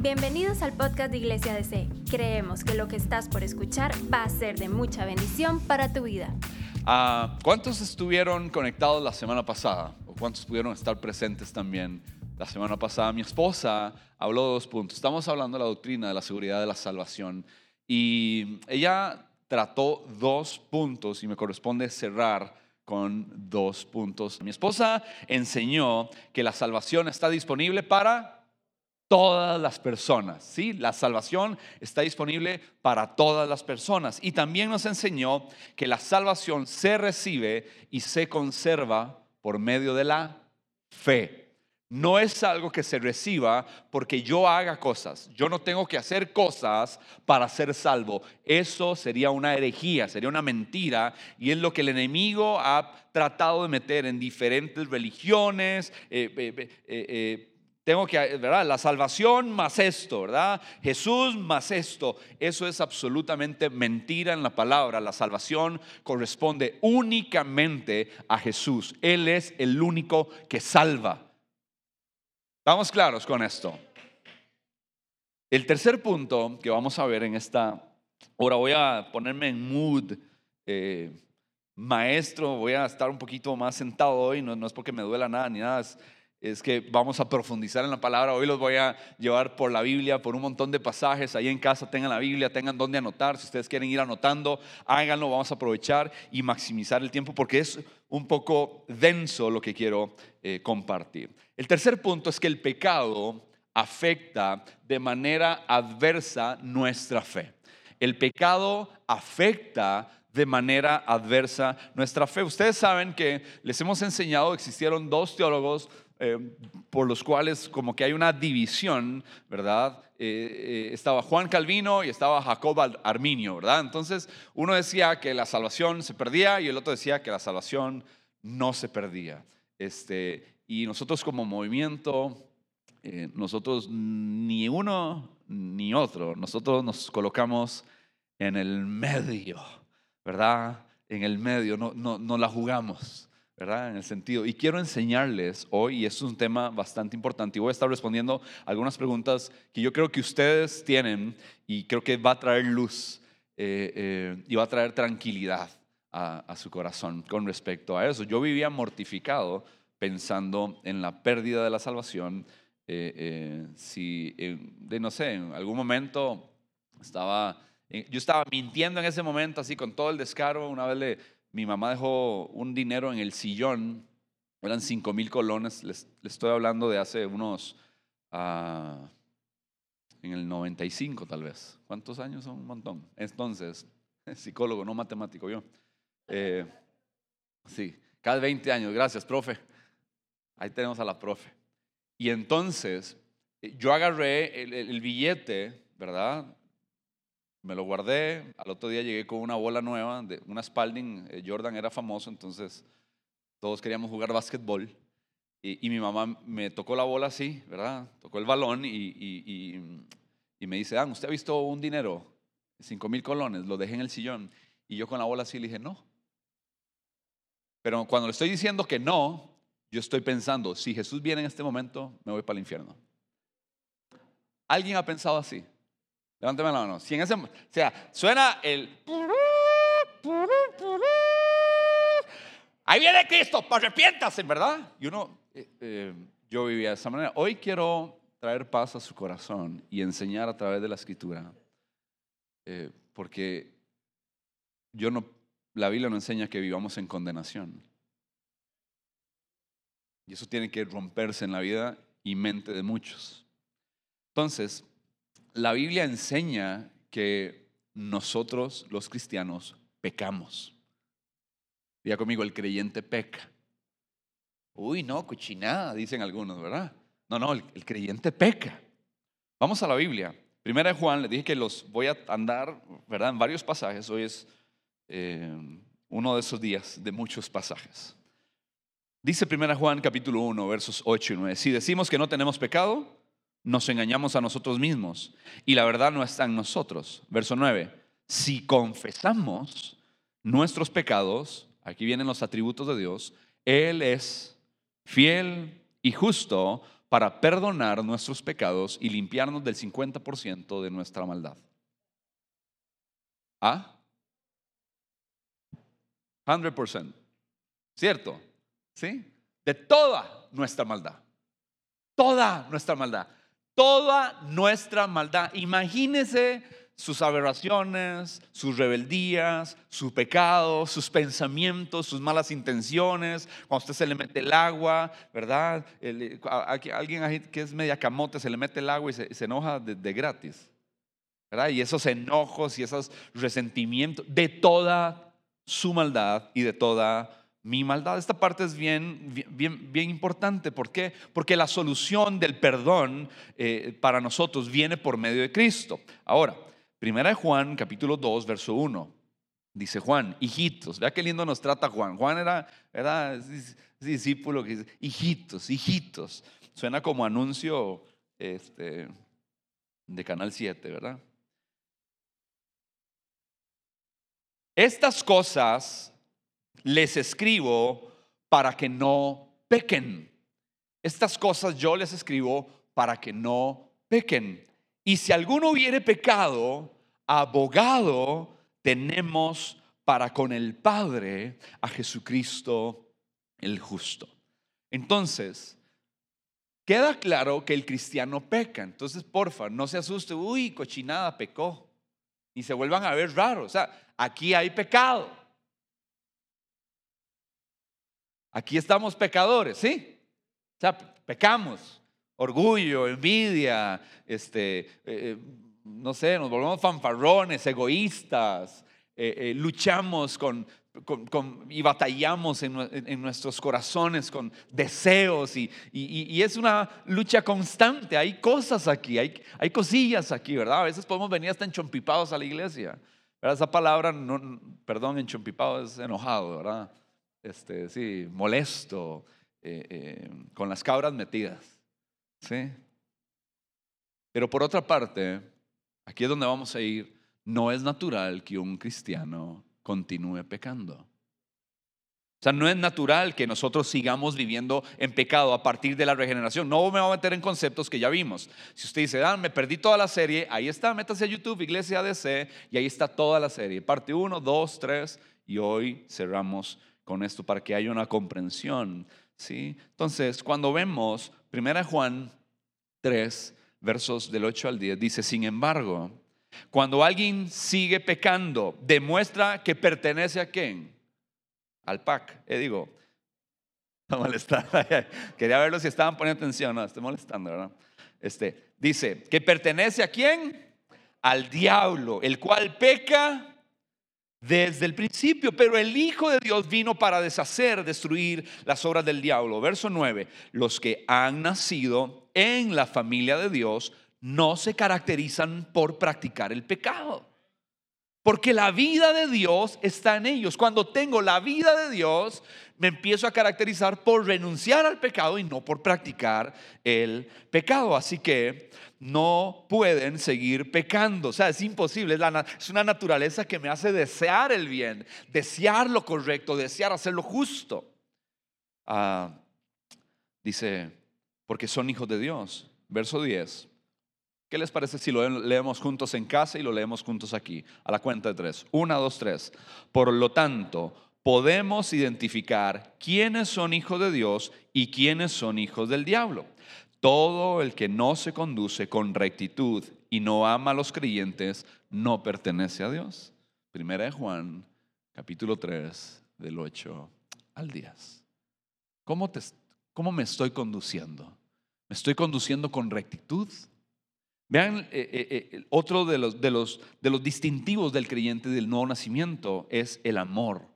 Bienvenidos al podcast de Iglesia DC. Creemos que lo que estás por escuchar va a ser de mucha bendición para tu vida. ¿Cuántos estuvieron conectados la semana pasada? ¿O cuántos pudieron estar presentes también la semana pasada? Mi esposa habló de dos puntos. Estamos hablando de la doctrina de la seguridad de la salvación. Y ella trató dos puntos y me corresponde cerrar con dos puntos. Mi esposa enseñó que la salvación está disponible para todas las personas, ¿sí? La salvación está disponible para todas las personas. Y también nos enseñó que la salvación se recibe y se conserva por medio de la fe. No es algo que se reciba porque yo haga cosas. Yo no tengo que hacer cosas para ser salvo. Eso sería una herejía, sería una mentira. Y es lo que el enemigo ha tratado de meter en diferentes religiones, tengo que, ¿verdad? La salvación más esto, ¿verdad? Jesús más esto. Eso es absolutamente mentira en la palabra. La salvación corresponde únicamente a Jesús. Él es el único que salva. ¿Estamos claros con esto? El tercer punto que vamos a ver en esta... Ahora voy a ponerme en mood maestro. Voy a estar un poquito más sentado hoy. No es porque me duela nada ni nada. Es que vamos a profundizar en la palabra. Hoy los voy a llevar por la Biblia, por un montón de pasajes. Ahí en casa tengan la Biblia, tengan donde anotar. Si ustedes quieren ir anotando, háganlo. Vamos a aprovechar y maximizar el tiempo porque es un poco denso lo que quiero compartir. El tercer punto es que el pecado afecta de manera adversa nuestra fe. El pecado afecta de manera adversa nuestra fe. Ustedes saben que les hemos enseñado, existieron dos teólogos por los cuales como que hay una división, ¿verdad? Estaba Juan Calvino y estaba Jacob Arminio, ¿verdad? Entonces uno decía que la salvación se perdía y el otro decía que la salvación no se perdía. Y nosotros como movimiento, nosotros ni uno ni otro, nosotros nos colocamos en el medio, ¿verdad? En el medio, no la jugamos, ¿verdad? En el sentido, y quiero enseñarles hoy, y esto es un tema bastante importante, y voy a estar respondiendo algunas preguntas que yo creo que ustedes tienen, y creo que va a traer luz y va a traer tranquilidad a su corazón con respecto a eso. Yo vivía mortificado pensando en la pérdida de la salvación, en algún momento yo estaba mintiendo en ese momento, así con todo el descaro. Una vez mi mamá dejó un dinero en el sillón, eran 5,000 colones, les estoy hablando de hace unos, en el 95 tal vez. ¿Cuántos años son? Un montón. Entonces, psicólogo, no matemático yo. Sí, cada 20 años, gracias profe. Ahí tenemos a la profe. Y entonces, yo agarré el billete, ¿verdad? Me lo guardé, al otro día llegué con una bola nueva, una Spalding. Jordan era famoso, entonces todos queríamos jugar básquetbol y mi mamá me tocó la bola así, ¿verdad? Tocó el balón y me dice, Dan, ¿usted ha visto un dinero? 5,000 colones, lo dejé en el sillón. Y yo con la bola así le dije, no. Pero cuando le estoy diciendo que no, yo estoy pensando, si Jesús viene en este momento, me voy para el infierno. ¿Alguien ha pensado así? Levánteme la mano. Si en ese, o sea, suena el... Ahí viene Cristo, arrepiéntase, ¿verdad? Y uno, yo vivía de esa manera. Hoy quiero traer paz a su corazón y enseñar a través de la Escritura. Porque la Biblia no enseña que vivamos en condenación. Y eso tiene que romperse en la vida y mente de muchos. Entonces... la Biblia enseña que nosotros los cristianos pecamos. Diga conmigo, el creyente peca. Uy, no, cochinada, dicen algunos, ¿verdad? No, el creyente peca. Vamos a la Biblia. Primera de Juan, les dije que los voy a andar, ¿verdad? En varios pasajes. Hoy es uno de esos días de muchos pasajes. Dice Primera de Juan capítulo 1, versos 8 y 9. Si decimos que no tenemos pecado... nos engañamos a nosotros mismos y la verdad no está en nosotros. Verso 9. Si confesamos nuestros pecados, aquí vienen los atributos de Dios, Él es fiel y justo para perdonar nuestros pecados y limpiarnos del 50% de nuestra maldad. ¿Ah? 100%. ¿Cierto? ¿Sí? De toda nuestra maldad. Toda nuestra maldad. Toda nuestra maldad. Imagínese sus aberraciones, sus rebeldías, sus pecados, sus pensamientos, sus malas intenciones. Cuando a usted se le mete el agua, ¿verdad? Alguien que es media camote se le mete el agua y se enoja de gratis, ¿verdad? Y esos enojos y esos resentimientos de toda su maldad y de toda mi maldad. Esta parte es bien importante. ¿Por qué? Porque la solución del perdón para nosotros viene por medio de Cristo. Ahora, Primera de Juan, capítulo 2, verso 1. Dice Juan: hijitos. Vea qué lindo nos trata Juan. Juan era discípulo que dice: hijitos, hijitos. Suena como anuncio de Canal 7, ¿verdad? Estas cosas les escribo para que no pequen. Estas cosas yo les escribo para que no pequen. Y si alguno hubiere pecado, abogado tenemos para con el Padre a Jesucristo el justo. Entonces, queda claro que el cristiano peca. Entonces, porfa, no se asuste. Uy, cochinada, pecó. Y se vuelvan a ver raros. O sea, aquí hay pecado. Aquí estamos pecadores, ¿sí? O sea, pecamos, orgullo, envidia, no sé, nos volvemos fanfarrones, egoístas, luchamos y batallamos en nuestros corazones con deseos y es una lucha constante. Hay cosas aquí, hay cosillas aquí, ¿verdad? A veces podemos venir hasta enchompipados a la iglesia, ¿verdad? Esa palabra, enchompipado es enojado, ¿verdad? Sí, molesto, con las cabras metidas, ¿sí? Pero por otra parte, aquí es donde vamos a ir. No es natural que un cristiano continúe pecando. O sea, no es natural que nosotros sigamos viviendo en pecado a partir de la regeneración. No me voy a meter en conceptos que ya vimos. Si usted dice: me perdí toda la serie, ahí está, métase a YouTube, Iglesia DC, y ahí está toda la serie, parte 1, 2, 3, y hoy cerramos con esto para que haya una comprensión, ¿sí? Entonces, cuando vemos 1 Juan 3, versos del 8 al 10, dice: sin embargo, cuando alguien sigue pecando, demuestra que pertenece a ¿quién? Al PAC. Está molestando. Quería verlo si estaban poniendo atención. No, estoy molestando, ¿verdad? Dice que pertenece a ¿quién? Al diablo, el cual peca desde el principio. Pero el Hijo de Dios vino para deshacer, destruir las obras del diablo. Verso 9: los que han nacido en la familia de Dios no se caracterizan por practicar el pecado, porque la vida de Dios está en ellos. Cuando tengo la vida de Dios, me empiezo a caracterizar por renunciar al pecado y no por practicar el pecado. Así que no pueden seguir pecando. O sea, es imposible. Es una naturaleza que me hace desear el bien, desear lo correcto, desear hacer lo justo. Dice, porque son hijos de Dios. Verso 10. ¿Qué les parece si lo leemos juntos en casa y lo leemos juntos aquí? A la cuenta de 3. 1, 2, 3. Por lo tanto, podemos identificar quiénes son hijos de Dios y quiénes son hijos del diablo. Todo el que no se conduce con rectitud y no ama a los creyentes no pertenece a Dios. Primera de Juan, capítulo 3, del 8 al 10. ¿Cómo me estoy conduciendo? ¿Me estoy conduciendo con rectitud? Vean, otro de los distintivos del creyente del nuevo nacimiento es el amor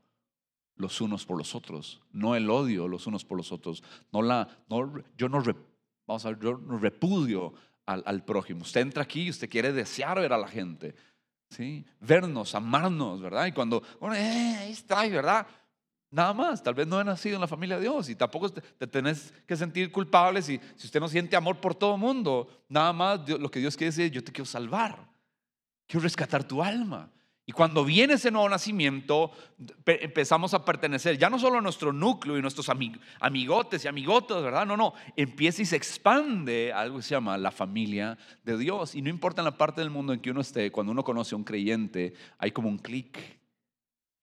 los unos por los otros, no el odio los unos por los otros. Yo no repudio al prójimo. Usted entra aquí y usted quiere desear ver a la gente, ¿sí? Vernos, amarnos, ¿verdad? Y cuando, ahí está, ¿verdad? Nada más, tal vez no he nacido en la familia de Dios y tampoco te tenés que sentir culpable si usted no siente amor por todo el mundo. Nada más, lo que Dios quiere decir: yo te quiero salvar, quiero rescatar tu alma. Y cuando viene ese nuevo nacimiento, empezamos a pertenecer ya no solo a nuestro núcleo y nuestros amigotes y amigotas, ¿verdad? No, empieza y se expande algo que se llama la familia de Dios. Y no importa en la parte del mundo en que uno esté, cuando uno conoce a un creyente, hay como un clic.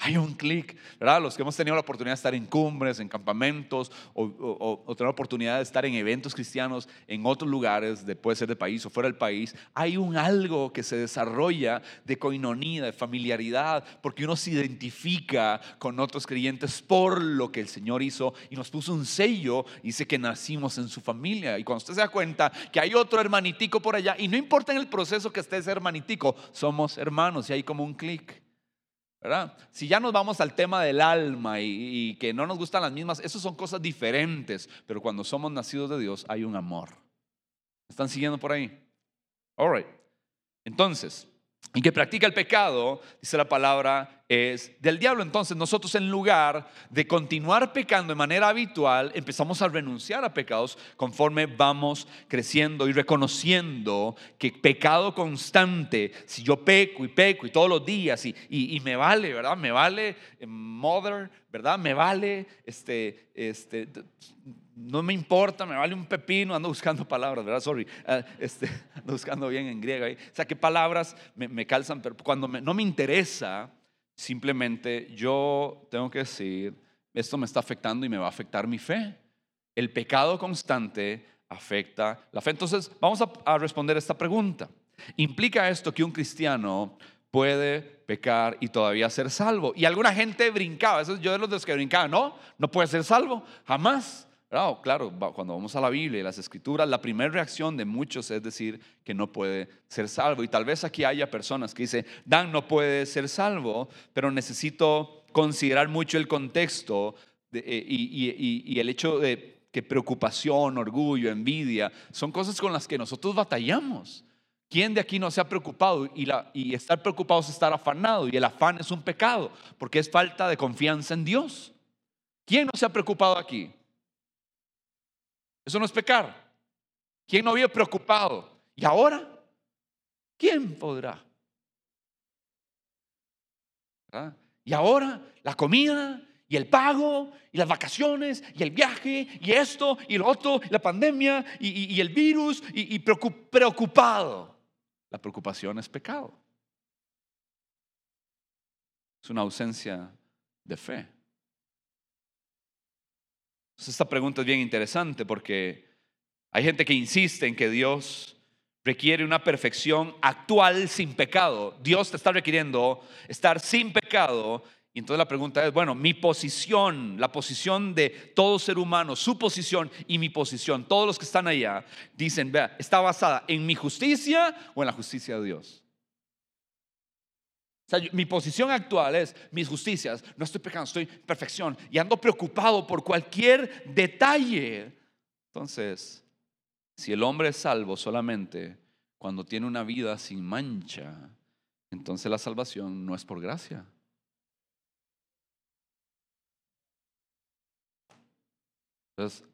Hay un clic, ¿verdad? Los que hemos tenido la oportunidad de estar en cumbres, en campamentos o tener la oportunidad de estar en eventos cristianos en otros lugares, puede ser de país o fuera del país, hay un algo que se desarrolla de coinonía, de familiaridad, porque uno se identifica con otros creyentes por lo que el Señor hizo y nos puso un sello y dice que nacimos en su familia. Y cuando usted se da cuenta que hay otro hermanitico por allá, y no importa en el proceso que esté ese hermanitico, somos hermanos y hay como un clic, ¿verdad? Si ya nos vamos al tema del alma y que no nos gustan las mismas, esas son cosas diferentes, pero cuando somos nacidos de Dios hay un amor. ¿Me están siguiendo por ahí? All right. Entonces, el que practica el pecado, dice la palabra, es del diablo. Entonces nosotros, en lugar de continuar pecando de manera habitual, empezamos a renunciar a pecados conforme vamos creciendo y reconociendo que pecado constante, si yo peco y todos los días y me vale, ¿verdad? Me vale mother, ¿verdad? Me vale, no me importa, me vale un pepino. Ando buscando palabras, ¿verdad? Sorry, ando buscando bien en griego ahí. O sea, qué palabras me calzan, pero cuando no me interesa, simplemente yo tengo que decir, esto me está afectando y me va a afectar mi fe. El pecado constante afecta la fe. Entonces vamos a responder esta pregunta. ¿Implica esto que un cristiano puede pecar y todavía ser salvo? Y alguna gente brincaba, eso, yo de los que brincaba, no puede ser salvo, jamás. Claro, cuando vamos a la Biblia y las Escrituras, la primera reacción de muchos es decir que no puede ser salvo. Y tal vez aquí haya personas que dicen, Dan, no puede ser salvo, pero necesito considerar mucho el contexto y el hecho de que preocupación, orgullo, envidia, son cosas con las que nosotros batallamos. ¿Quién de aquí no se ha preocupado? Y estar preocupado es estar afanado, y el afán es un pecado porque es falta de confianza en Dios. ¿Quién no se ha preocupado aquí? Eso no es pecar. ¿Quién no vive preocupado? ¿Y ahora? ¿Quién podrá? ¿Verdad? Y ahora la comida y el pago y las vacaciones y el viaje y esto y lo otro, y la pandemia y el virus y preocupado. La preocupación es pecado. Es una ausencia de fe. Esta pregunta es bien interesante porque hay gente que insiste en que Dios requiere una perfección actual sin pecado. Dios te está requiriendo estar sin pecado. Y entonces la pregunta es, bueno, mi posición, la posición de todo ser humano, su posición y mi posición, todos los que están allá, dicen, vea, ¿está basada en mi justicia o en la justicia de Dios? O sea, mi posición actual es mis justicias, no estoy pecando, estoy en perfección y ando preocupado por cualquier detalle. Entonces, si el hombre es salvo solamente cuando tiene una vida sin mancha, entonces la salvación no es por gracia. Entonces,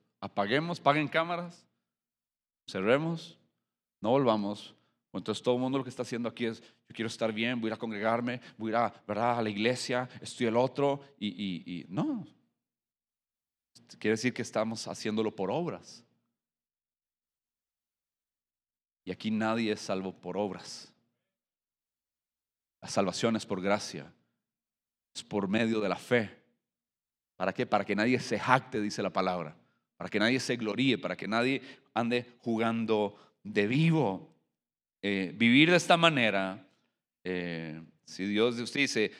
paguen cámaras, cerremos, no volvamos. Entonces todo el mundo lo que está haciendo aquí es, yo quiero estar bien, voy a ir a congregarme, voy a ir a la iglesia, estoy el otro y no. Quiere decir que estamos haciéndolo por obras. Y aquí nadie es salvo por obras. La salvación es por gracia, es por medio de la fe. ¿Para qué? Para que nadie se jacte, dice la palabra. Para que nadie se gloríe, para que nadie ande jugando de vivo. Vivir de esta manera, si Dios, usted dice,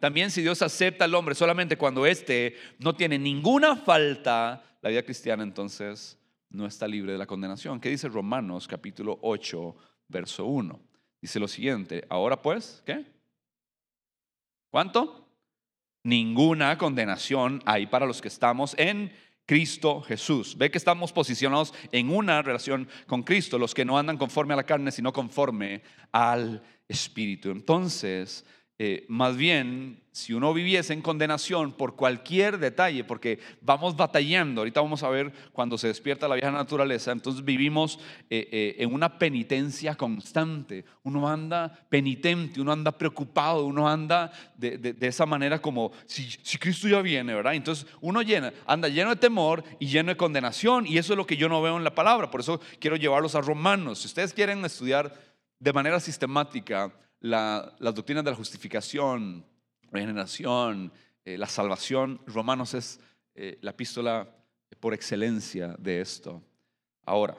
también si Dios acepta al hombre solamente cuando éste no tiene ninguna falta, la vida cristiana entonces no está libre de la condenación. ¿Qué dice Romanos capítulo 8, verso 1? Dice lo siguiente, ahora pues, ¿qué? ¿Cuánto? Ninguna condenación hay para los que estamos en Cristo Jesús. Ve que estamos posicionados en una relación con Cristo, los que no andan conforme a la carne, sino conforme al Espíritu. Entonces, Más bien, si uno viviese en condenación por cualquier detalle, porque vamos batallando, ahorita vamos a ver cuando se despierta la vieja naturaleza, entonces vivimos en una penitencia constante, uno anda penitente, uno anda preocupado, uno anda de esa manera como si Cristo ya viene, ¿verdad? Entonces uno anda lleno de temor y lleno de condenación, y eso es lo que yo no veo en la palabra, por eso quiero llevarlos a Romanos. Si ustedes quieren estudiar de manera sistemática las doctrinas de la justificación, regeneración, la salvación, Romanos es la epístola por excelencia de esto. Ahora,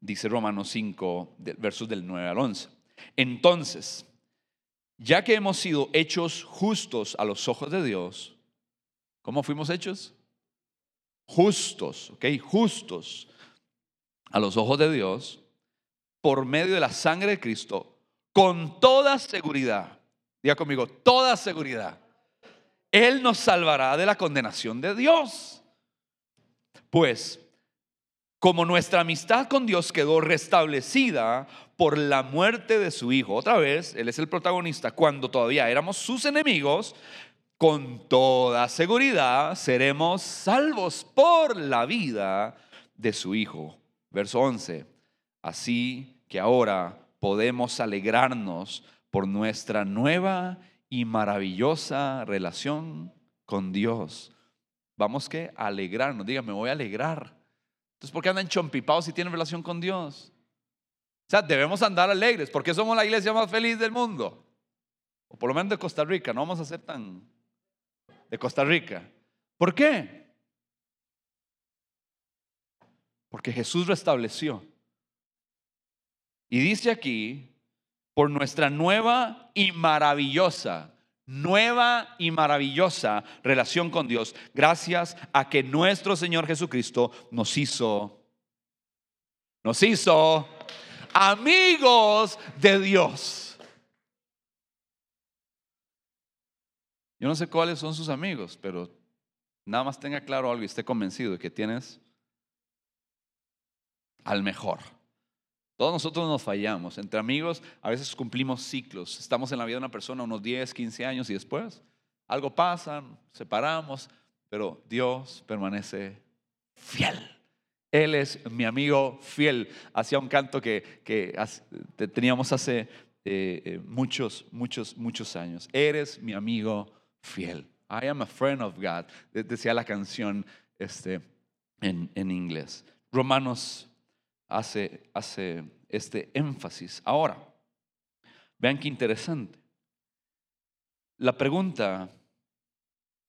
dice Romanos 5, versos del 9 al 11. Entonces, ya que hemos sido hechos justos a los ojos de Dios, ¿cómo fuimos hechos? Justos, ¿ok? Justos a los ojos de Dios por medio de la sangre de Cristo. Con toda seguridad, diga conmigo, toda seguridad, Él nos salvará de la condenación de Dios. Pues, como nuestra amistad con Dios quedó restablecida por la muerte de su Hijo, otra vez, Él es el protagonista, cuando todavía éramos sus enemigos, con toda seguridad seremos salvos por la vida de su Hijo. Verso 11, así que ahora podemos alegrarnos por nuestra nueva y maravillosa relación con Dios. Vamos que alegrarnos, dígame, voy a alegrar. Entonces, ¿por qué andan chompipados si tienen relación con Dios? O sea, debemos andar alegres, porque somos la iglesia más feliz del mundo. O por lo menos de Costa Rica, no vamos a ser tan de Costa Rica. ¿Por qué? Porque Jesús restableció. Y dice aquí, por nuestra nueva y maravillosa relación con Dios, gracias a que nuestro Señor Jesucristo nos hizo amigos de Dios. Yo no sé cuáles son sus amigos, pero nada más tenga claro algo y esté convencido de que tienes al mejor. Todos nosotros nos fallamos, entre amigos a veces cumplimos ciclos, estamos en la vida de una persona unos 10, 15 años y después algo pasa, separamos, pero Dios permanece fiel. Él es mi amigo fiel. Hacía un canto que teníamos hace muchos años. Eres mi amigo fiel. I am a friend of God, decía la canción en inglés. Romanos hace este énfasis. Ahora, vean qué interesante. La pregunta,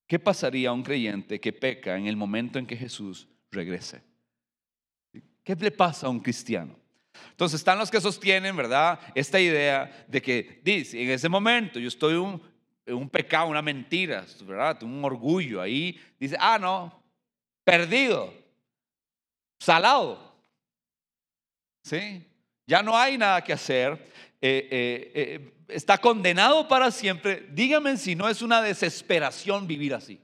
¿qué pasaría a un creyente que peca en el momento en que Jesús regrese? ¿Qué le pasa a un cristiano? Entonces están los que sostienen, ¿verdad?, esta idea de que dice, en ese momento yo estoy un pecado, una mentira, ¿verdad?, un orgullo ahí. Dice, no, perdido, salado. ¿Sí? Ya no hay nada que hacer, está condenado para siempre. Díganme si no es una desesperación vivir así.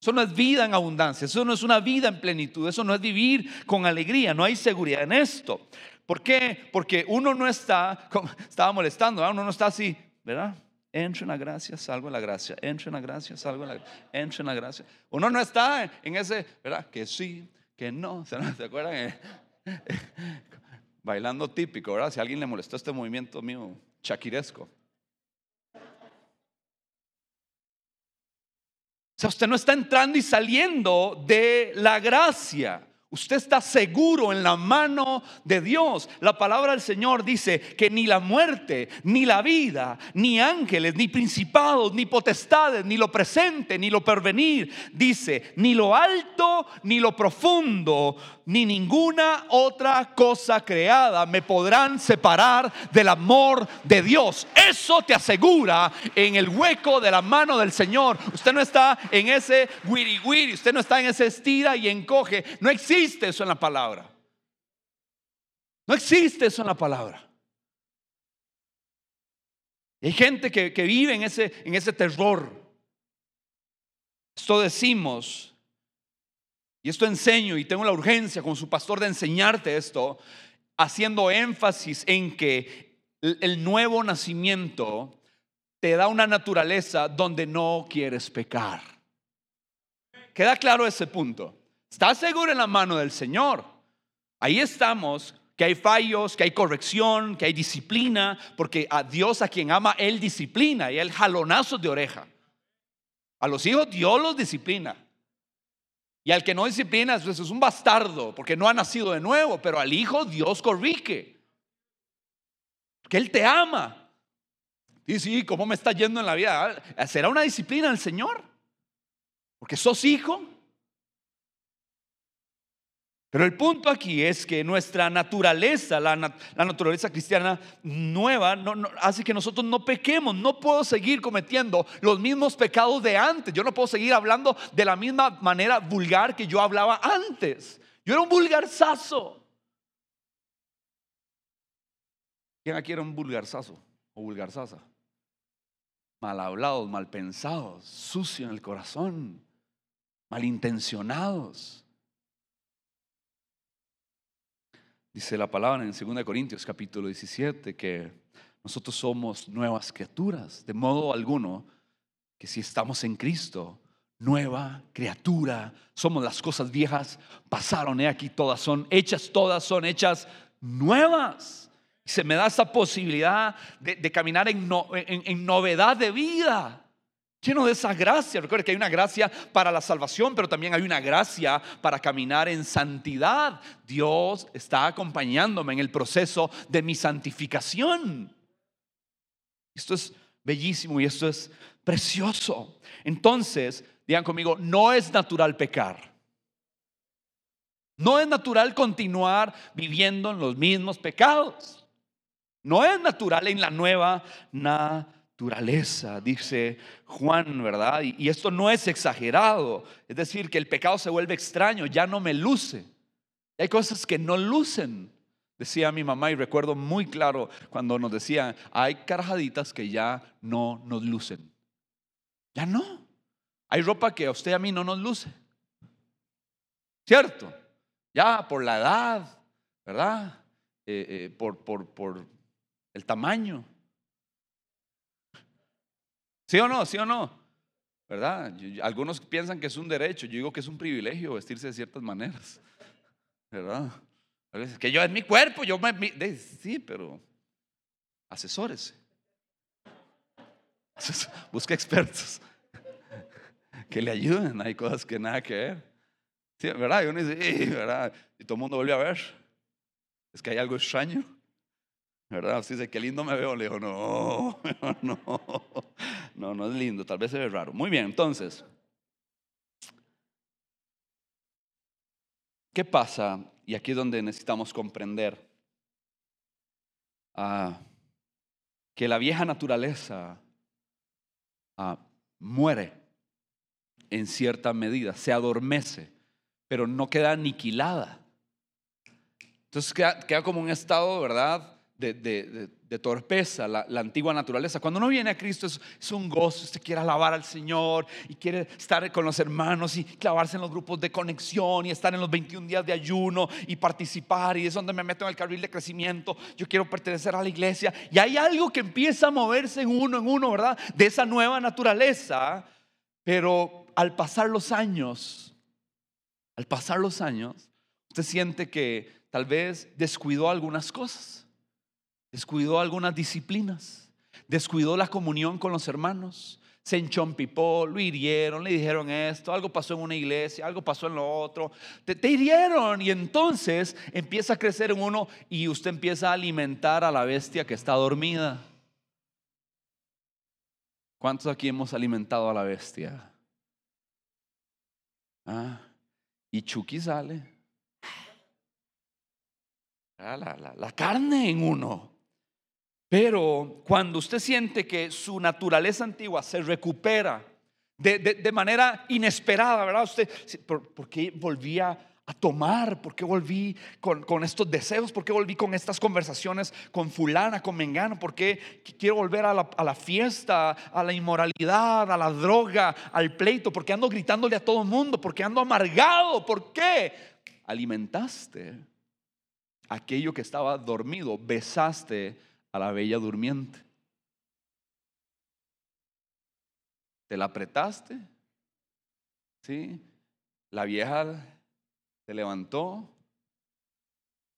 Eso no es vida en abundancia, eso no es una vida en plenitud, eso no es vivir con alegría, no hay seguridad en esto. ¿Por qué? Porque uno no está, como estaba molestando, uno no está así, ¿verdad? Entro en la gracia, salgo en la gracia, entro en la gracia, salgo en la gracia, entro en la gracia. Uno no está en ese, ¿verdad? Que sí, que no, ¿se acuerdan? Bailando típico, ¿verdad? Si a alguien le molestó este movimiento mío shakiresco. O sea, usted no está entrando y saliendo de la gracia. Usted está seguro en la mano de Dios. La palabra del Señor dice que ni la muerte, ni la vida, ni ángeles, ni principados, ni potestades, ni lo presente, ni lo porvenir. Dice, ni lo alto, ni lo profundo, ni ninguna otra cosa creada me podrán separar del amor de Dios. Eso te asegura en el hueco de la mano del Señor. Usted no está en ese wiri wiri, usted no está en ese estira y encoge. No existe. No existe eso en la palabra. No existe eso en la palabra. Hay gente que vive en ese terror. Esto decimos, y esto enseño, y tengo la urgencia como su pastor de enseñarte esto, haciendo énfasis en que el nuevo nacimiento te da una naturaleza donde no quieres pecar. ¿Queda claro ese punto? Estás seguro en la mano del Señor. Ahí estamos, que hay fallos, que hay corrección, que hay disciplina, porque a Dios, a quien ama, Él disciplina, y Él jalonazos de oreja. A los hijos Dios los disciplina. Y al que no disciplina, pues es un bastardo, porque no ha nacido de nuevo, pero al hijo Dios corrige, porque Él te ama. Y sí, ¿cómo me está yendo en la vida? ¿Será una disciplina del Señor? Porque sos hijo. Pero el punto aquí es que nuestra naturaleza, la naturaleza cristiana nueva, hace que nosotros no pequemos. No puedo seguir cometiendo los mismos pecados de antes. Yo no puedo seguir hablando de la misma manera vulgar que yo hablaba antes. Yo era un vulgarzazo. ¿Quién aquí era un vulgarzazo o vulgarzaza? Mal hablados, mal pensados, sucio en el corazón, malintencionados. Dice la palabra en 2 Corintios capítulo 17 que nosotros somos nuevas criaturas. De modo alguno que si estamos en Cristo, nueva criatura somos, las cosas viejas pasaron, aquí todas son hechas nuevas. Se me da esa posibilidad de caminar en novedad de vida, lleno de esa gracia. Recuerda que hay una gracia para la salvación, pero también hay una gracia para caminar en santidad. Dios está acompañándome en el proceso de mi santificación. Esto es bellísimo y esto es precioso. Entonces, digan conmigo, no es natural pecar. No es natural continuar viviendo en los mismos pecados. No es natural en la nueva naturaleza, dice Juan, ¿verdad? Y esto no es exagerado, es decir, que el pecado se vuelve extraño, ya no me luce. Hay cosas que no lucen, decía mi mamá, y recuerdo muy claro cuando nos decía, hay carajaditas que ya no nos lucen. Ya no. Hay ropa que a usted y a mí no nos luce. ¿Cierto? Ya por la edad, ¿verdad? Por el tamaño. ¿Sí o no? ¿Sí o no? ¿Verdad? Algunos piensan que es un derecho. Yo digo que es un privilegio vestirse de ciertas maneras, ¿verdad? Que yo es mi cuerpo, sí, pero asesórese. Busca expertos que le ayuden. Hay cosas que nada que ver, ¿sí? ¿Verdad? Y uno dice, ¿verdad? Y todo el mundo vuelve a ver, es que hay algo extraño, ¿verdad? Usted dice, qué lindo me veo. Le digo, no es lindo, tal vez se ve raro. Muy bien, entonces, ¿qué pasa? Y aquí es donde necesitamos comprender que la vieja naturaleza muere en cierta medida, se adormece, pero no queda aniquilada. Entonces queda como un estado, ¿verdad?, de torpeza, la antigua naturaleza. Cuando uno viene a Cristo es un gozo. Usted quiere alabar al Señor y quiere estar con los hermanos y clavarse en los grupos de conexión y estar en los 21 días de ayuno y participar, y es donde me meto en el carril de crecimiento. Yo quiero pertenecer a la iglesia, y hay algo que empieza a moverse en uno, ¿verdad?, de esa nueva naturaleza. Pero al pasar los años usted siente que tal vez descuidó algunas cosas, descuidó algunas disciplinas, descuidó la comunión con los hermanos, se enchompipó, lo hirieron, le dijeron esto, algo pasó en una iglesia, algo pasó en lo otro, te hirieron, y entonces empieza a crecer en uno y usted empieza a alimentar a la bestia que está dormida. ¿Cuántos aquí hemos alimentado a la bestia? Y Chucky sale. La carne en uno. Pero cuando usted siente que su naturaleza antigua se recupera de manera inesperada, ¿verdad? Usted, ¿por qué volví a tomar? ¿Por qué volví con estos deseos? ¿Por qué volví con estas conversaciones con fulana, con mengano? ¿Por qué quiero volver a la fiesta, a la inmoralidad, a la droga, al pleito? ¿Por qué ando gritándole a todo el mundo? ¿Por qué ando amargado? ¿Por qué? Alimentaste aquello que estaba dormido, besaste a la bella durmiente. Te la apretaste, ¿sí? La vieja se levantó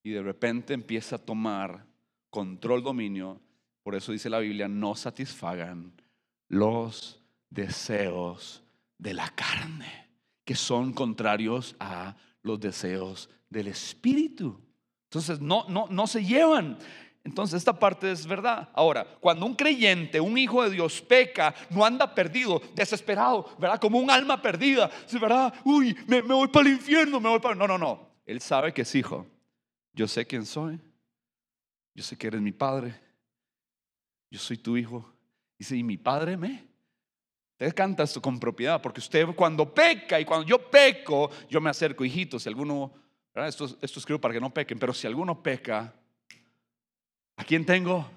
y de repente empieza a tomar control, dominio. Por eso dice la Biblia, no satisfagan los deseos de la carne, que son contrarios a los deseos del espíritu. Entonces no se llevan. Entonces esta parte es verdad. Ahora, cuando un creyente, un hijo de Dios peca, no anda perdido, desesperado, ¿verdad? Como un alma perdida, ¿verdad? Uy, me voy para el infierno, me voy para... No. Él sabe que es hijo. Yo sé quién soy. Yo sé que eres mi padre. Yo soy tu hijo. Dice, y mi padre me... Usted canta esto con propiedad, porque usted cuando peca y cuando yo peco, yo me acerco, hijito, si alguno... ¿verdad? Esto escribo para que no pequen, pero si alguno peca... ¿A quién tengo?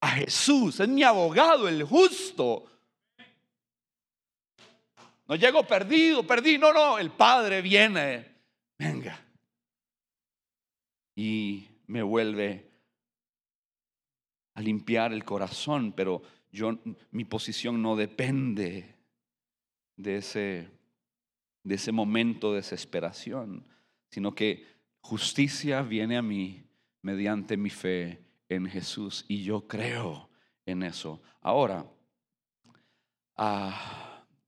A Jesús, es mi abogado, el justo. No llego perdí, no, el Padre viene, venga, y me vuelve a limpiar el corazón, pero mi posición no depende de ese momento de desesperación, sino que justicia viene a mí mediante mi fe en Jesús, y yo creo en eso. Ahora,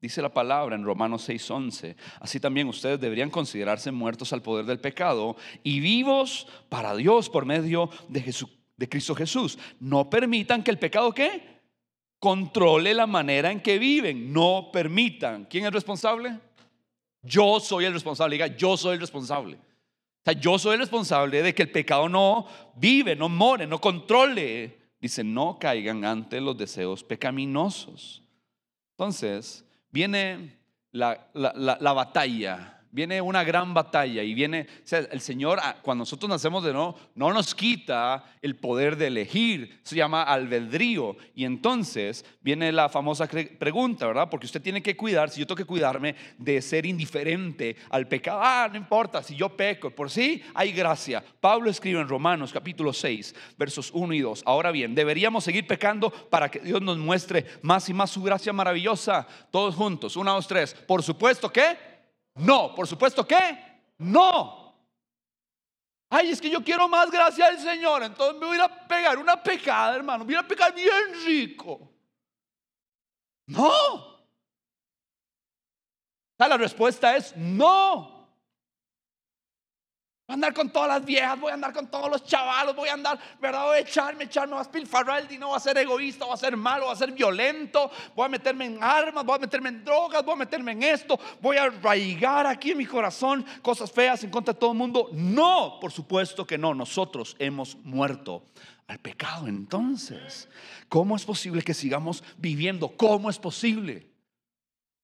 dice la palabra en Romanos 6:11, así también ustedes deberían considerarse muertos al poder del pecado y vivos para Dios por medio de Cristo Jesús. No permitan que el pecado ¿qué? Controle la manera en que viven. No permitan. ¿Quién es responsable? Yo soy el responsable. Diga, yo soy el responsable. O sea, yo soy el responsable de que el pecado no vive, no more, no controle. Dice, no caigan ante los deseos pecaminosos. Entonces, viene la batalla, viene una gran batalla y viene, o sea, el Señor, cuando nosotros nacemos de nuevo, no nos quita el poder de elegir, se llama albedrío. Y entonces viene la famosa pregunta, ¿verdad? Porque usted tiene que cuidar, si yo tengo que cuidarme de ser indiferente al pecado, no importa, si yo peco, por sí hay gracia. Pablo escribe en Romanos capítulo 6, versos 1 y 2. Ahora bien, deberíamos seguir pecando para que Dios nos muestre más y más su gracia maravillosa. Todos juntos, 1, 2, 3. Por supuesto que... no, por supuesto que no. Ay, es que yo quiero más gracia del Señor, entonces me voy a ir a pegar una pecada, hermano, me voy a pecar bien rico. No. La respuesta es no. Voy a andar con todas las viejas, voy a andar con todos los chavalos, voy a andar, ¿verdad? Voy a echarme, voy a despilfarrar el dinero, voy a ser egoísta, voy a ser malo, voy a ser violento, voy a meterme en armas, voy a meterme en drogas, voy a meterme en esto, voy a arraigar aquí en mi corazón cosas feas en contra de todo el mundo. No, por supuesto que no, nosotros hemos muerto al pecado. Entonces, ¿cómo es posible que sigamos viviendo? ¿Cómo es posible?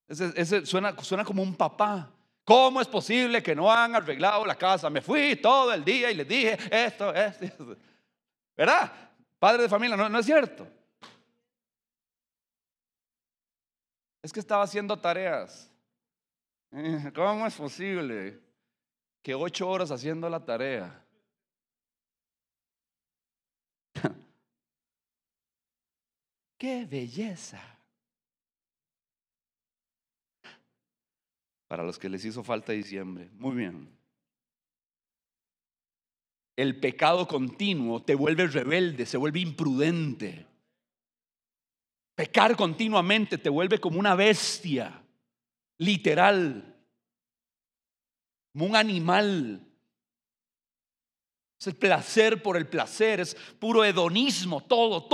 Ese suena como un papá. ¿Cómo es posible que no han arreglado la casa? Me fui todo el día y les dije esto. ¿Verdad? Padre de familia, no es cierto. Es que estaba haciendo tareas. ¿Cómo es posible que 8 horas haciendo la tarea? ¡Qué belleza! Para los que les hizo falta diciembre. Muy bien. El pecado continuo te vuelve rebelde, se vuelve imprudente. Pecar continuamente te vuelve como una bestia, literal, como un animal. Es el placer por el placer, es puro hedonismo, todo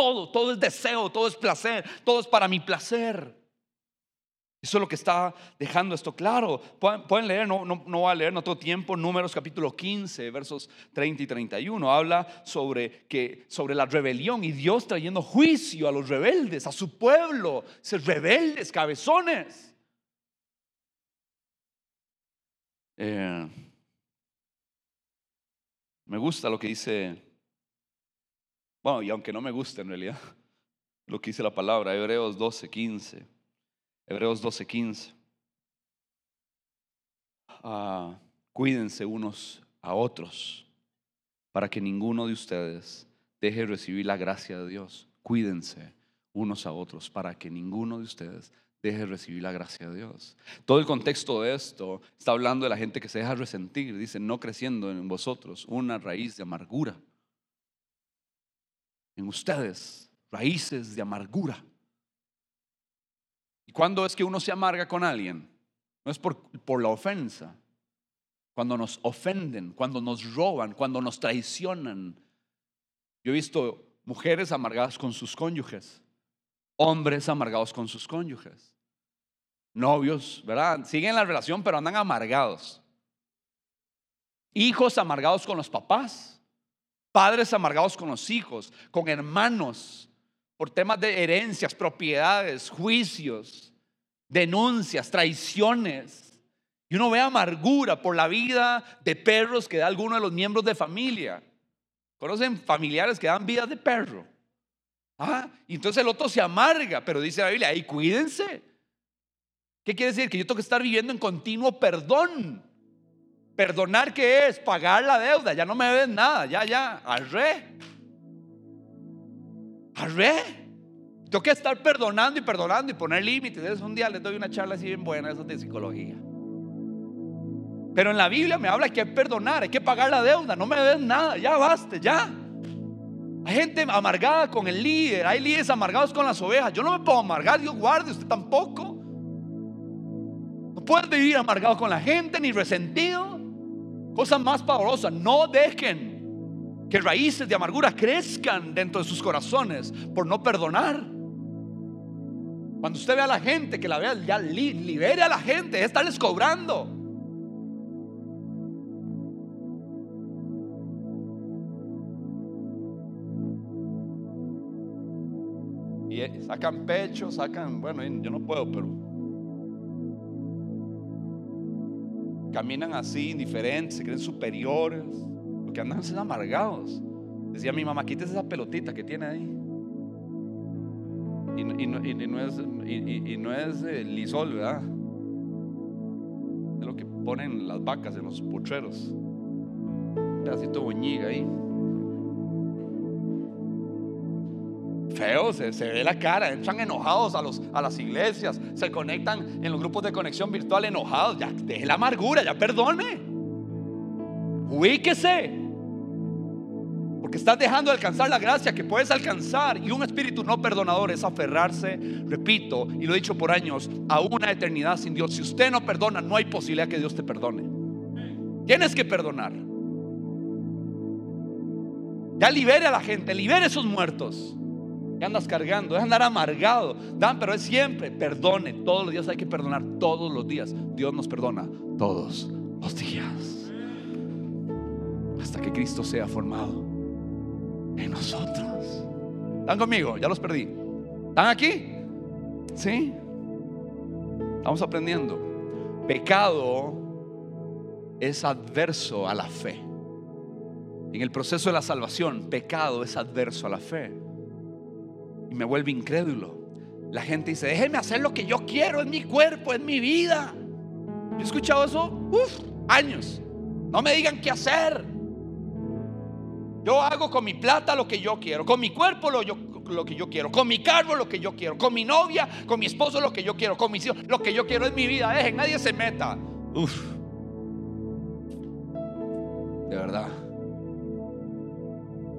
es deseo, todo es placer, todo es para mi placer. Eso es lo que está dejando esto claro. Pueden leer, no voy a leer, no tengo tiempo. Números capítulo 15, versos 30 y 31. Habla sobre la rebelión y Dios trayendo juicio a los rebeldes, a su pueblo. Esos rebeldes, cabezones. Me gusta lo que dice, bueno, y aunque no me guste en realidad, lo que dice la palabra, Hebreos 12, 15. Hebreos 12:15. Cuídense unos a otros para que ninguno de ustedes deje de recibir la gracia de Dios. Cuídense unos a otros para que ninguno de ustedes deje de recibir la gracia de Dios. Todo el contexto de esto está hablando de la gente que se deja resentir. Dice, no creciendo en vosotros una raíz de amargura. En ustedes, raíces de amargura. ¿Y cuándo es que uno se amarga con alguien? No es por la ofensa. Cuando nos ofenden, cuando nos roban, cuando nos traicionan. Yo he visto mujeres amargadas con sus cónyuges. Hombres amargados con sus cónyuges. Novios, ¿verdad? Siguen la relación pero andan amargados. Hijos amargados con los papás. Padres amargados con los hijos, con hermanos, por temas de herencias, propiedades, juicios, denuncias, traiciones. Y uno ve amargura por la vida de perros que da alguno de los miembros de familia. ¿Conocen familiares que dan vidas de perro? Y entonces el otro se amarga, pero dice la Biblia, ahí cuídense. ¿Qué quiere decir? Que yo tengo que estar viviendo en continuo perdón. ¿Perdonar qué es? Pagar la deuda, ya no me debes nada, ya, arré. Tengo que estar perdonando y perdonando y poner límites. Entonces un día les doy una charla así bien buena, esas de psicología. Pero en la Biblia me habla que hay que perdonar, hay que pagar la deuda, no me debes nada, ya baste, ya. Hay gente amargada con el líder, hay líderes amargados con las ovejas. Yo no me puedo amargar, Dios guarde, usted tampoco. No puedes vivir amargado con la gente ni resentido. Cosa más pavorosa, no dejen que raíces de amargura crezcan dentro de sus corazones por no perdonar. Cuando usted vea a la gente, que la vea, ya libere a la gente, estarles cobrando. Y sacan pecho, bueno, yo no puedo, pero caminan así, indiferentes, se creen superiores. Lo que andan es amargados. Decía mi mamá, quítese esa pelotita que tiene ahí. Y no es lisol, ¿verdad? Es lo que ponen las vacas en los potreros. Un pedacito de boñiga ahí. Feo, se ve la cara, entran enojados a las iglesias, se conectan en los grupos de conexión virtual enojados. Ya deje la amargura, ya perdone, ubíquese, porque estás dejando de alcanzar la gracia que puedes alcanzar. Y un espíritu no perdonador es aferrarse, repito, y lo he dicho por años, a una eternidad sin Dios. Si usted no perdona, no hay posibilidad que Dios te perdone. Tienes que perdonar. Ya libere a la gente, libere a esos muertos que andas cargando, es andar amargado. Pero es siempre, perdone. Todos los días hay que perdonar, todos los días. Dios nos perdona todos los días, hasta que Cristo sea formado en nosotros. ¿Están conmigo? Ya los perdí. ¿Están aquí? ¿Sí? Estamos aprendiendo. Pecado es adverso a la fe. En el proceso de la salvación, pecado es adverso a la fe y me vuelve incrédulo. La gente dice, déjenme hacer lo que yo quiero, es mi cuerpo, es mi vida. Yo he escuchado eso años. No me digan qué hacer. Yo hago con mi plata lo que yo quiero, con mi cuerpo lo que yo quiero, con mi cargo lo que yo quiero, con mi novia, con mi esposo lo que yo quiero, con mis hijos lo que yo quiero, es mi vida. Dejen, nadie se meta. De verdad,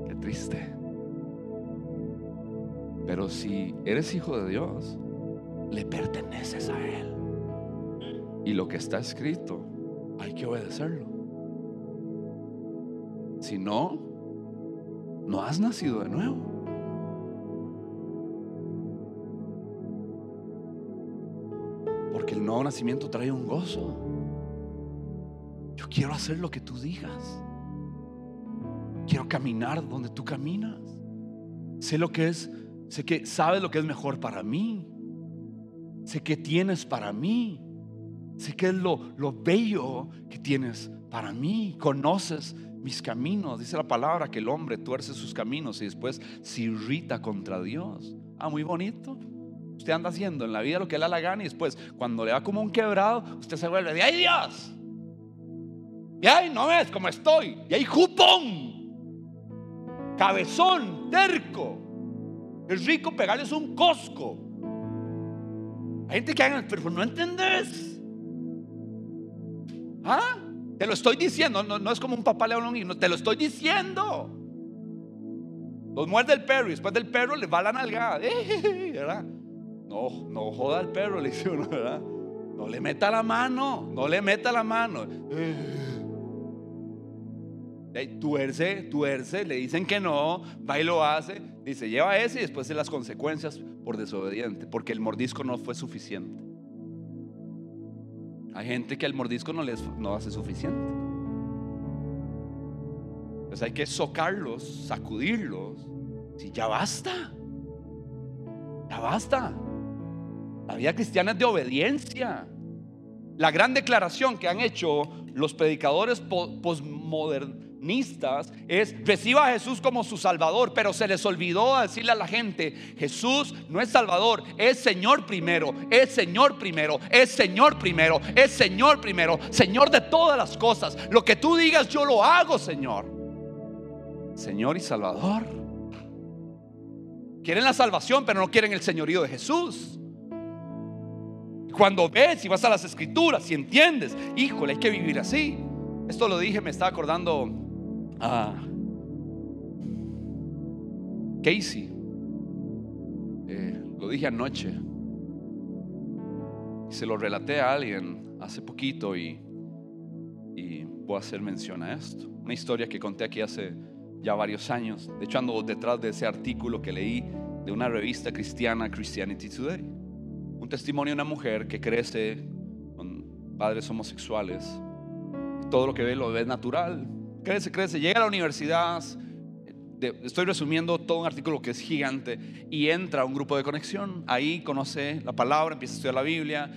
qué triste. Pero si eres hijo de Dios, le perteneces a Él. Y lo que está escrito, hay que obedecerlo. Si no, no has nacido de nuevo. Porque el nuevo nacimiento trae un gozo. Yo quiero hacer lo que tú digas. Quiero caminar donde tú caminas. Sé que sabes lo que es mejor para mí. Sé que tienes para mí. Sé que es lo bello que tienes para mí. Conoces mis caminos. Dice la palabra que el hombre tuerce sus caminos y después se irrita contra Dios. Muy bonito. Usted anda haciendo en la vida lo que le da la gana y después, cuando le da como un quebrado, usted se vuelve de ¡ay, Dios! Y ¡ay, no ves cómo estoy! Y ¡ay, jupón! cabezón, terco. El rico pegarles un cosco. Hay gente que hagan, pero no entendés. ¿Ah? Te lo estoy diciendo, no es como un papá león, no, te lo estoy diciendo. Los muerde el perro y después del perro le va la nalgada, ¿verdad? No joda al perro, le dice uno, ¿verdad? No le meta la mano, no le meta la mano. Tuerce, le dicen que no, va y lo hace. Dice, lleva ese y después de las consecuencias por desobediente, porque el mordisco no fue suficiente. Hay gente que el mordisco no hace suficiente. Entonces hay que socarlos, sacudirlos. Si ya basta, ya basta. La vida cristiana es de obediencia. La gran declaración que han hecho los predicadores posmodernistas es: reciba a Jesús como su Salvador, pero se les olvidó decirle a la gente: Jesús no es Salvador, es Señor primero, es Señor primero, es Señor primero, es Señor primero, Señor de todas las cosas. Lo que tú digas yo lo hago, Señor. Señor y Salvador. Quieren la salvación, pero no quieren el señorío de Jesús. Cuando ves y vas a las escrituras y entiendes, híjole, hay que vivir así. Esto lo dije, me estaba acordando a Casey, lo dije anoche y se lo relaté a alguien hace poquito, y voy a hacer mención a esto. Una historia que conté aquí hace ya varios años. De hecho, ando detrás de ese artículo que leí de una revista cristiana, Christianity Today. Un testimonio de una mujer que crece con padres homosexuales. Todo lo que ve lo ve natural. Crece, llega a la universidad. Estoy resumiendo todo un artículo que es gigante. Y entra a un grupo de conexión. Ahí conoce la palabra, empieza a estudiar la Biblia.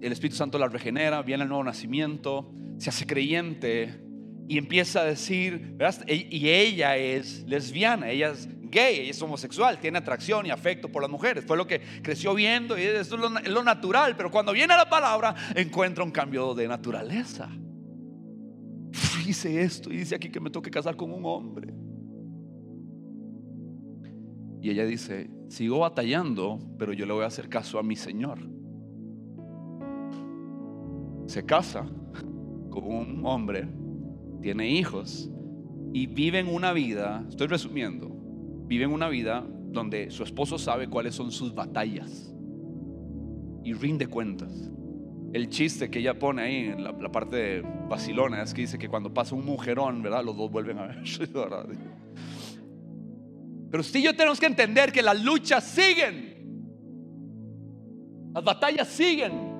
El Espíritu Santo la regenera, viene el nuevo nacimiento. Se hace creyente y empieza a decir, ¿verdad? Y ella es lesbiana, ella es gay, ella es homosexual, tiene atracción y afecto por las mujeres. Fue lo que creció viendo y eso es lo natural. Pero cuando viene a la palabra, encuentra un cambio de naturaleza. Hice esto y dice aquí que me tengo que casar con un hombre. Y ella dice: sigo batallando, pero yo le voy a hacer caso a mi Señor. Se casa con un hombre, tiene hijos y viven una vida, estoy resumiendo, viven una vida donde su esposo sabe cuáles son sus batallas y rinde cuentas. El chiste que ella pone ahí en la parte de vacilona es que dice que cuando pasa un mujerón, ¿verdad?, los dos vuelven a ver. Pero usted y yo tenemos que entender que las luchas siguen, las batallas siguen.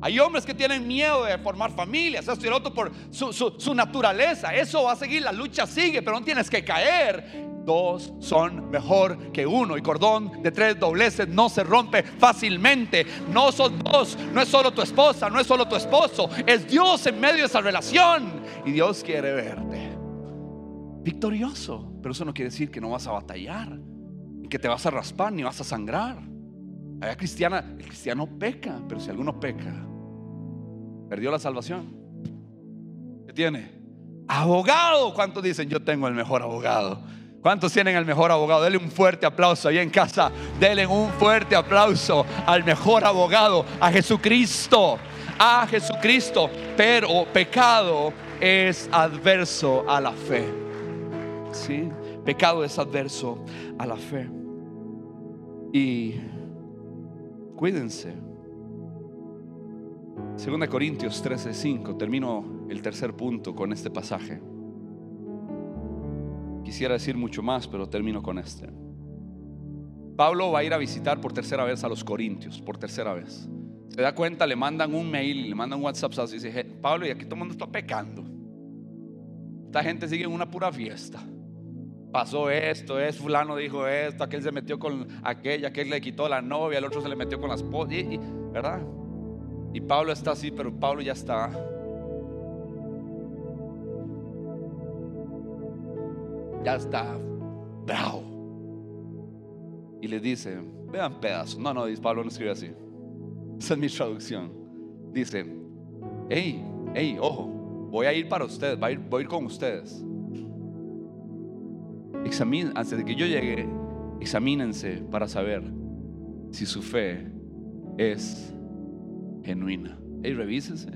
Hay hombres que tienen miedo de formar familias, esto y lo otro por su naturaleza. Eso va a seguir, la lucha sigue, pero no tienes que caer. Dos son mejor que uno, y cordón de tres dobleces no se rompe fácilmente. No son dos, no es solo tu esposa, no es solo tu esposo, es Dios en medio de esa relación. Y Dios quiere verte victorioso, pero eso no quiere decir que no vas a batallar, ni que te vas a raspar, ni vas a sangrar. La vida cristiana, el cristiano peca, pero si alguno peca, perdió la salvación. ¿Qué tiene? Abogado. ¿Cuántos dicen yo tengo el mejor abogado? ¿Cuántos tienen el mejor abogado? Dele un fuerte aplauso ahí en casa. Dele un fuerte aplauso al mejor abogado, a Jesucristo. A Jesucristo. Pero pecado es adverso a la fe. ¿Sí? Pecado es adverso a la fe. Y cuídense. 2 Corintios 13:5. Termino el tercer punto con este pasaje. Quisiera decir mucho más, pero termino con este. Pablo va a ir a visitar por tercera vez a los corintios. Por tercera vez. Se da cuenta, le mandan un mail, le mandan un WhatsApp. Y dice: hey, Pablo, y aquí todo el mundo está pecando. Esta gente sigue en una pura fiesta. Pasó esto, es fulano dijo esto, aquel se metió con aquella, aquel le quitó la novia, el otro se le metió con la esposa, ¿verdad? Y Pablo está así, pero Pablo ya está. Ya está bravo. Y le dice: vean pedazos. No, dice Pablo, no escribe así. Esa es mi traducción. Dice: hey, ojo, voy a ir para ustedes, voy a ir con ustedes. antes de que yo llegue, examínense para saber si su fe es genuina. Hey, revísese.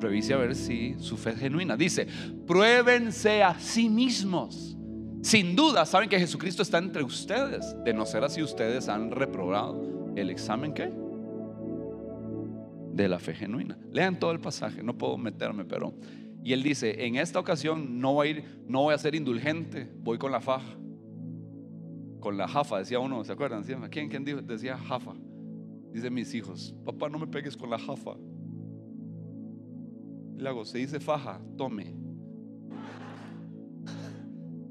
Revise a ver si su fe es genuina. Dice, pruébense a sí mismos. Sin duda, saben que Jesucristo está entre ustedes. De no ser así, ustedes han reprobado el examen, ¿qué? De la fe genuina. Lean todo el pasaje, no puedo meterme, pero... Y él dice, en esta ocasión no voy a ser indulgente, voy con la faja. Con la jafa, decía uno, ¿se acuerdan? ¿Quién dijo? Decía jafa. Dicen mis hijos, papá, no me pegues con la jafa. Y le hago, se dice faja, tome.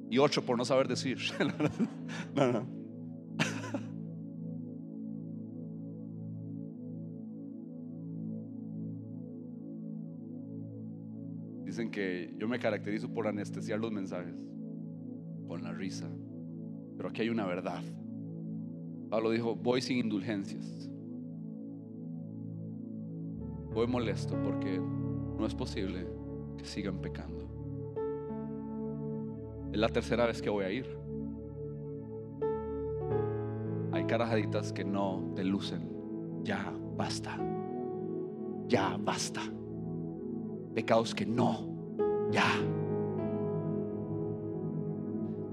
Y ocho por no saber decir. No. Dicen que yo me caracterizo por anestesiar los mensajes con la risa, pero aquí hay una verdad. Pablo dijo, voy sin indulgencias, voy molesto porque no es posible que sigan pecando. Es la tercera vez que voy a ir. Hay carajaditas que no te lucen. Ya basta. Ya basta. Pecados que no. Ya.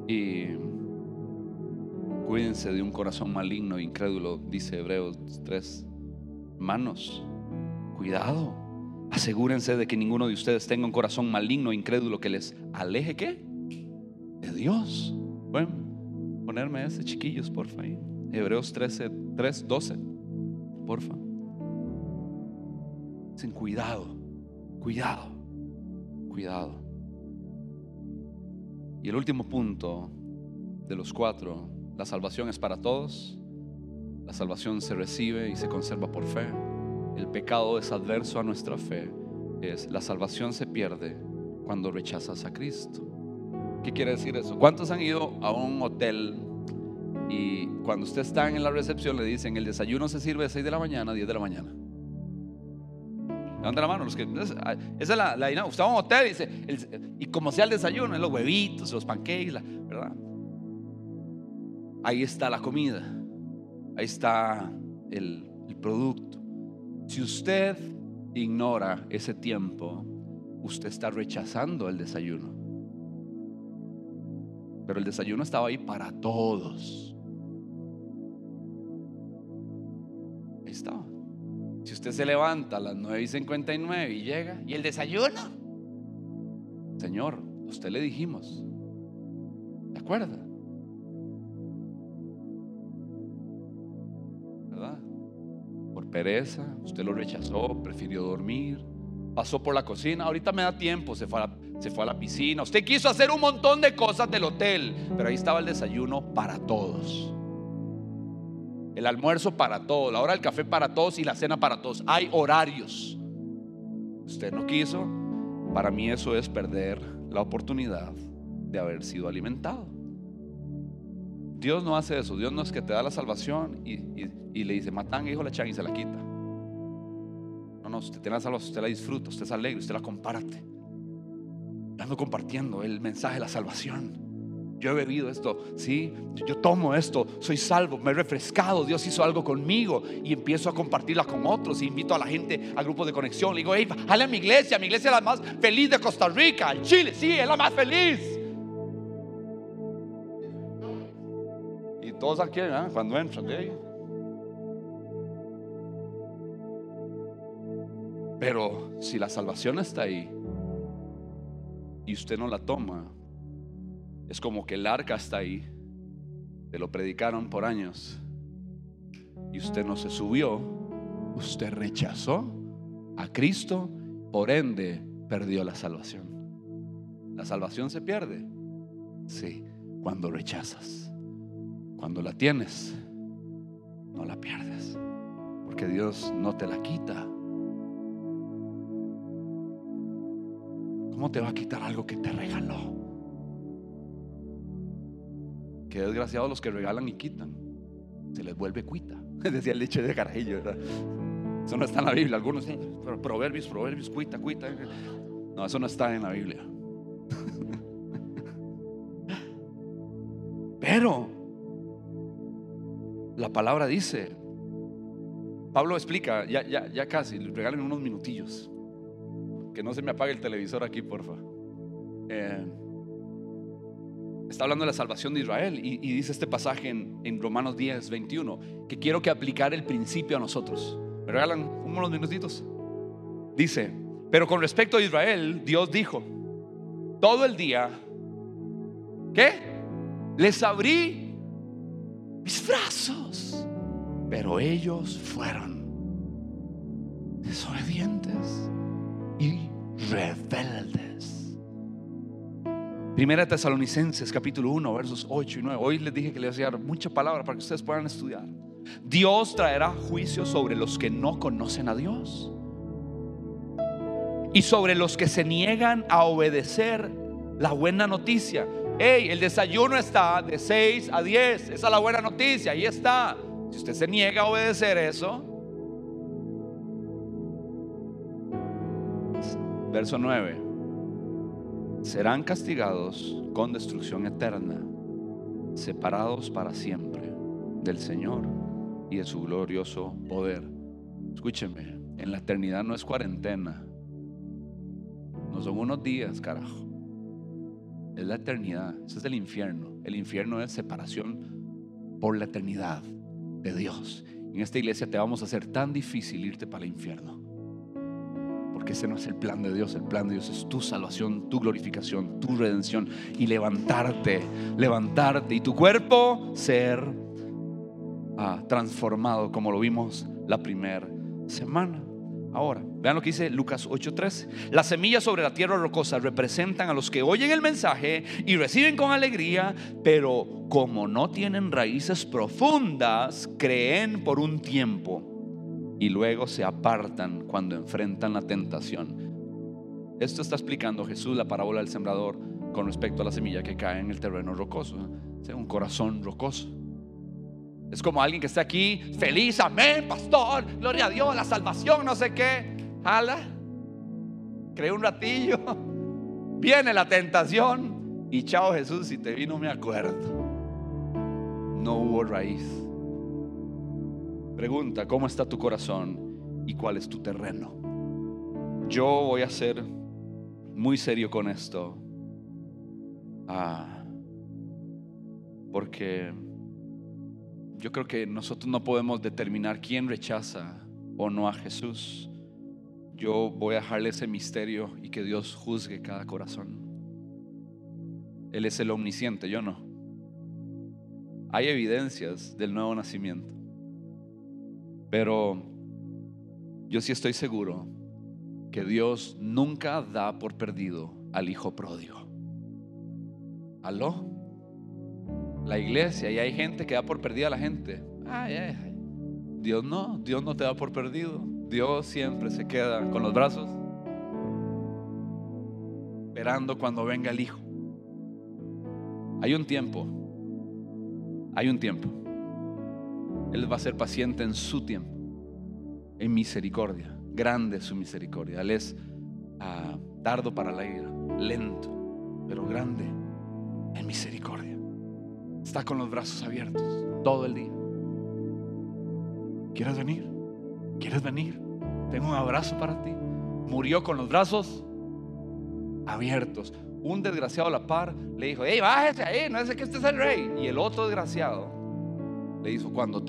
Y cuídense de un corazón maligno e incrédulo, dice Hebreos 3. Hermanos, cuidado. Asegúrense de que ninguno de ustedes tenga un corazón maligno e incrédulo que les aleje, ¿qué? De Dios. Bueno, ponerme ese, chiquillos, porfa. Hebreos 3:12, porfa. Dicen, cuidado. Y el último punto de los cuatro, la salvación es para todos. La salvación se recibe y se conserva por fe. El pecado es adverso a nuestra fe. La salvación se pierde cuando rechazas a Cristo. ¿Qué quiere decir eso? ¿Cuántos han ido a un hotel y cuando usted está en la recepción le dicen, el desayuno se sirve de 6 de la mañana a 10 de la mañana? Levanta la mano los que... Esa es la dinámica. Usted va a un hotel y dice, y como sea el desayuno, los huevitos, los pancakes, ¿verdad? Ahí está la comida, ahí está el producto. Si usted ignora ese tiempo, usted está rechazando el desayuno. Pero el desayuno estaba ahí para todos. Ahí estaba. Si usted se levanta a las 9:59 y llega, ¿y el desayuno? Señor, a usted le dijimos, ¿se acuerda? Pereza, usted lo rechazó, prefirió dormir, pasó por la cocina, ahorita me da tiempo, se fue a la piscina, usted quiso hacer un montón de cosas del hotel, pero ahí estaba el desayuno para todos, el almuerzo para todos, la hora del café para todos y la cena para todos. Hay horarios, usted no quiso. Para mí eso es perder la oportunidad de haber sido alimentado. Dios no hace eso. Dios no es que te da la salvación y le dice, matan, hijo, la chan y se la quita. No, usted tiene la salvación, usted la disfruta, usted es alegre, usted la comparte. Yo ando compartiendo el mensaje de la salvación. Yo he bebido esto, sí, yo tomo esto, soy salvo, me he refrescado, Dios hizo algo conmigo y empiezo a compartirla con otros y invito a la gente a grupos de conexión. Le digo, hey, jale a mi iglesia, es la más feliz de Costa Rica, el Chile, sí, es la más feliz. Todos aquí, ¿eh? Cuando entran, ¿eh? Pero si la salvación está ahí y usted no la toma, es como que el arca está ahí, te lo predicaron por años y usted no se subió, usted rechazó a Cristo, por ende perdió la salvación. ¿La salvación se pierde? Sí, cuando rechazas. Cuando la tienes, no la pierdes, porque Dios no te la quita. ¿Cómo te va a quitar algo que te regaló? Qué desgraciados los que regalan y quitan. Se les vuelve cuita. Decía el dicho de Carajillo, ¿verdad? Eso no está en la Biblia. Algunos dicen, pero proverbios, cuita. No, eso no está en la Biblia. Pero la palabra dice, Pablo explica, ya casi, le regalen unos minutillos, que no se me apague el televisor aquí, porfa. Está hablando de la salvación de Israel y dice este pasaje en Romanos 10, 21, que quiero que aplicar el principio a nosotros. ¿Me regalan unos minutitos? Dice, pero con respecto a Israel, Dios dijo, todo el día, ¿qué? Les abrí mis brazos, pero ellos fueron desobedientes y rebeldes. Primera de Tesalonicenses capítulo 1 versos 8 y 9. Hoy les dije que les voy a dar mucha palabra para que ustedes puedan estudiar. Dios traerá juicio sobre los que no conocen a Dios y sobre los que se niegan a obedecer la buena noticia. Hey, el desayuno está de 6 a 10. Esa es la buena noticia, ahí está. Si usted se niega a obedecer eso. Verso 9, serán castigados con destrucción eterna, separados para siempre del Señor y de su glorioso poder. Escúcheme, en la eternidad no es cuarentena, no son unos días, carajo. Es la eternidad, ese es el infierno. El infierno es separación por la eternidad de Dios. En esta iglesia te vamos a hacer tan difícil irte para el infierno, porque ese no es el plan de Dios. El plan de Dios es tu salvación, tu glorificación, tu redención y levantarte y tu cuerpo ser transformado, como lo vimos la primera semana. Ahora, vean lo que dice Lucas 8:3. Las semillas sobre la tierra rocosa representan a los que oyen el mensaje y reciben con alegría, pero como no tienen raíces profundas, creen por un tiempo y luego se apartan cuando enfrentan la tentación. Esto está explicando Jesús la parábola del sembrador con respecto a la semilla que cae en el terreno rocoso, un corazón rocoso. Es como alguien que está aquí feliz, amén, pastor, gloria a Dios, la salvación, no sé qué. Jala, cree un ratillo, viene la tentación y chao Jesús, si te vi no me acuerdo. No hubo raíz. Pregunta, ¿cómo está tu corazón y cuál es tu terreno? Yo voy a ser muy serio con esto, porque yo creo que nosotros no podemos determinar quién rechaza o no a Jesús. Yo voy a dejarle ese misterio y que Dios juzgue cada corazón. Él es el omnisciente, yo no. Hay evidencias del nuevo nacimiento, pero yo sí estoy seguro que Dios nunca da por perdido al hijo pródigo. ¿Aló? La iglesia, y hay gente que da por perdida a la gente. Ay. Dios no te da por perdido. Dios siempre se queda con los brazos esperando cuando venga el hijo. Hay un tiempo. Él va a ser paciente en su tiempo, en misericordia. Grande es su misericordia. Él es tardo para la ira, lento, pero grande en misericordia. Está con los brazos abiertos todo el día. ¿Quieres venir? ¿Quieres venir? Tengo un abrazo para ti. Murió con los brazos abiertos. Un desgraciado a la par le dijo, hey, bájese ahí, no sé que este es el rey. Y el otro desgraciado le dijo, cuando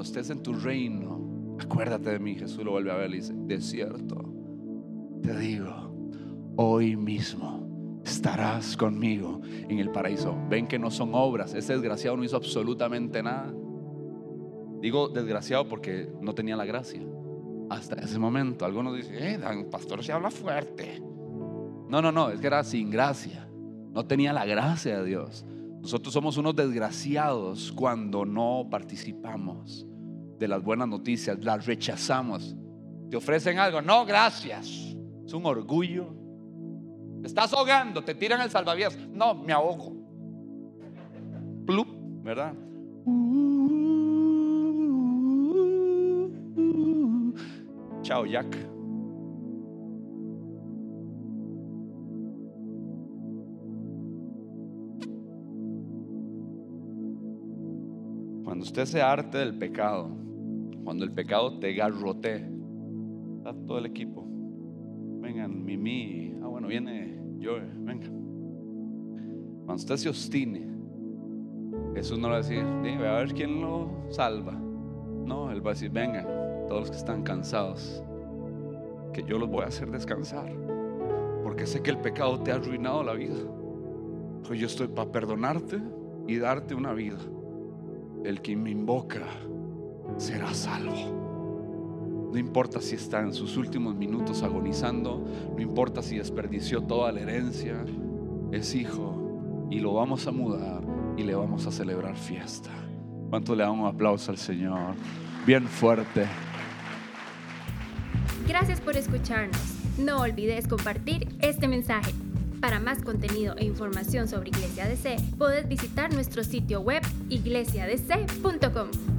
estés en tu reino, acuérdate de mí. Jesús lo vuelve a ver y dice, de cierto te digo, hoy mismo estarás conmigo en el paraíso. Ven que no son obras. Ese desgraciado no hizo absolutamente nada. Digo desgraciado porque no tenía la gracia hasta ese momento. Algunos dicen, el pastor se habla fuerte. No, es que era sin gracia. No tenía la gracia de Dios. Nosotros somos unos desgraciados cuando no participamos de las buenas noticias, las rechazamos. Te ofrecen algo, no gracias, es un orgullo. Te estás ahogando, te tiran el salvavidas, no, me ahogo. Plup, ¿verdad? Chao Jack. Cuando usted se harte del pecado, cuando el pecado te garrotee, está todo el equipo. Vengan, Mimi, bueno, viene yo, venga. Cuando usted se obstine, Jesús no le va a decir, dime, a ver quién lo salva. No, Él va a decir, vengan, todos los que están cansados, que yo los voy a hacer descansar, porque sé que el pecado te ha arruinado la vida. Pues yo estoy para perdonarte y darte una vida. El que me invoca será salvo. No importa si está en sus últimos minutos agonizando, no importa si desperdició toda la herencia, es hijo y lo vamos a mudar y le vamos a celebrar fiesta. ¿Cuánto le damos un aplauso al Señor? Bien fuerte. Gracias por escucharnos. No olvides compartir este mensaje. Para más contenido e información sobre Iglesia DC, puedes visitar nuestro sitio web iglesiadc.com.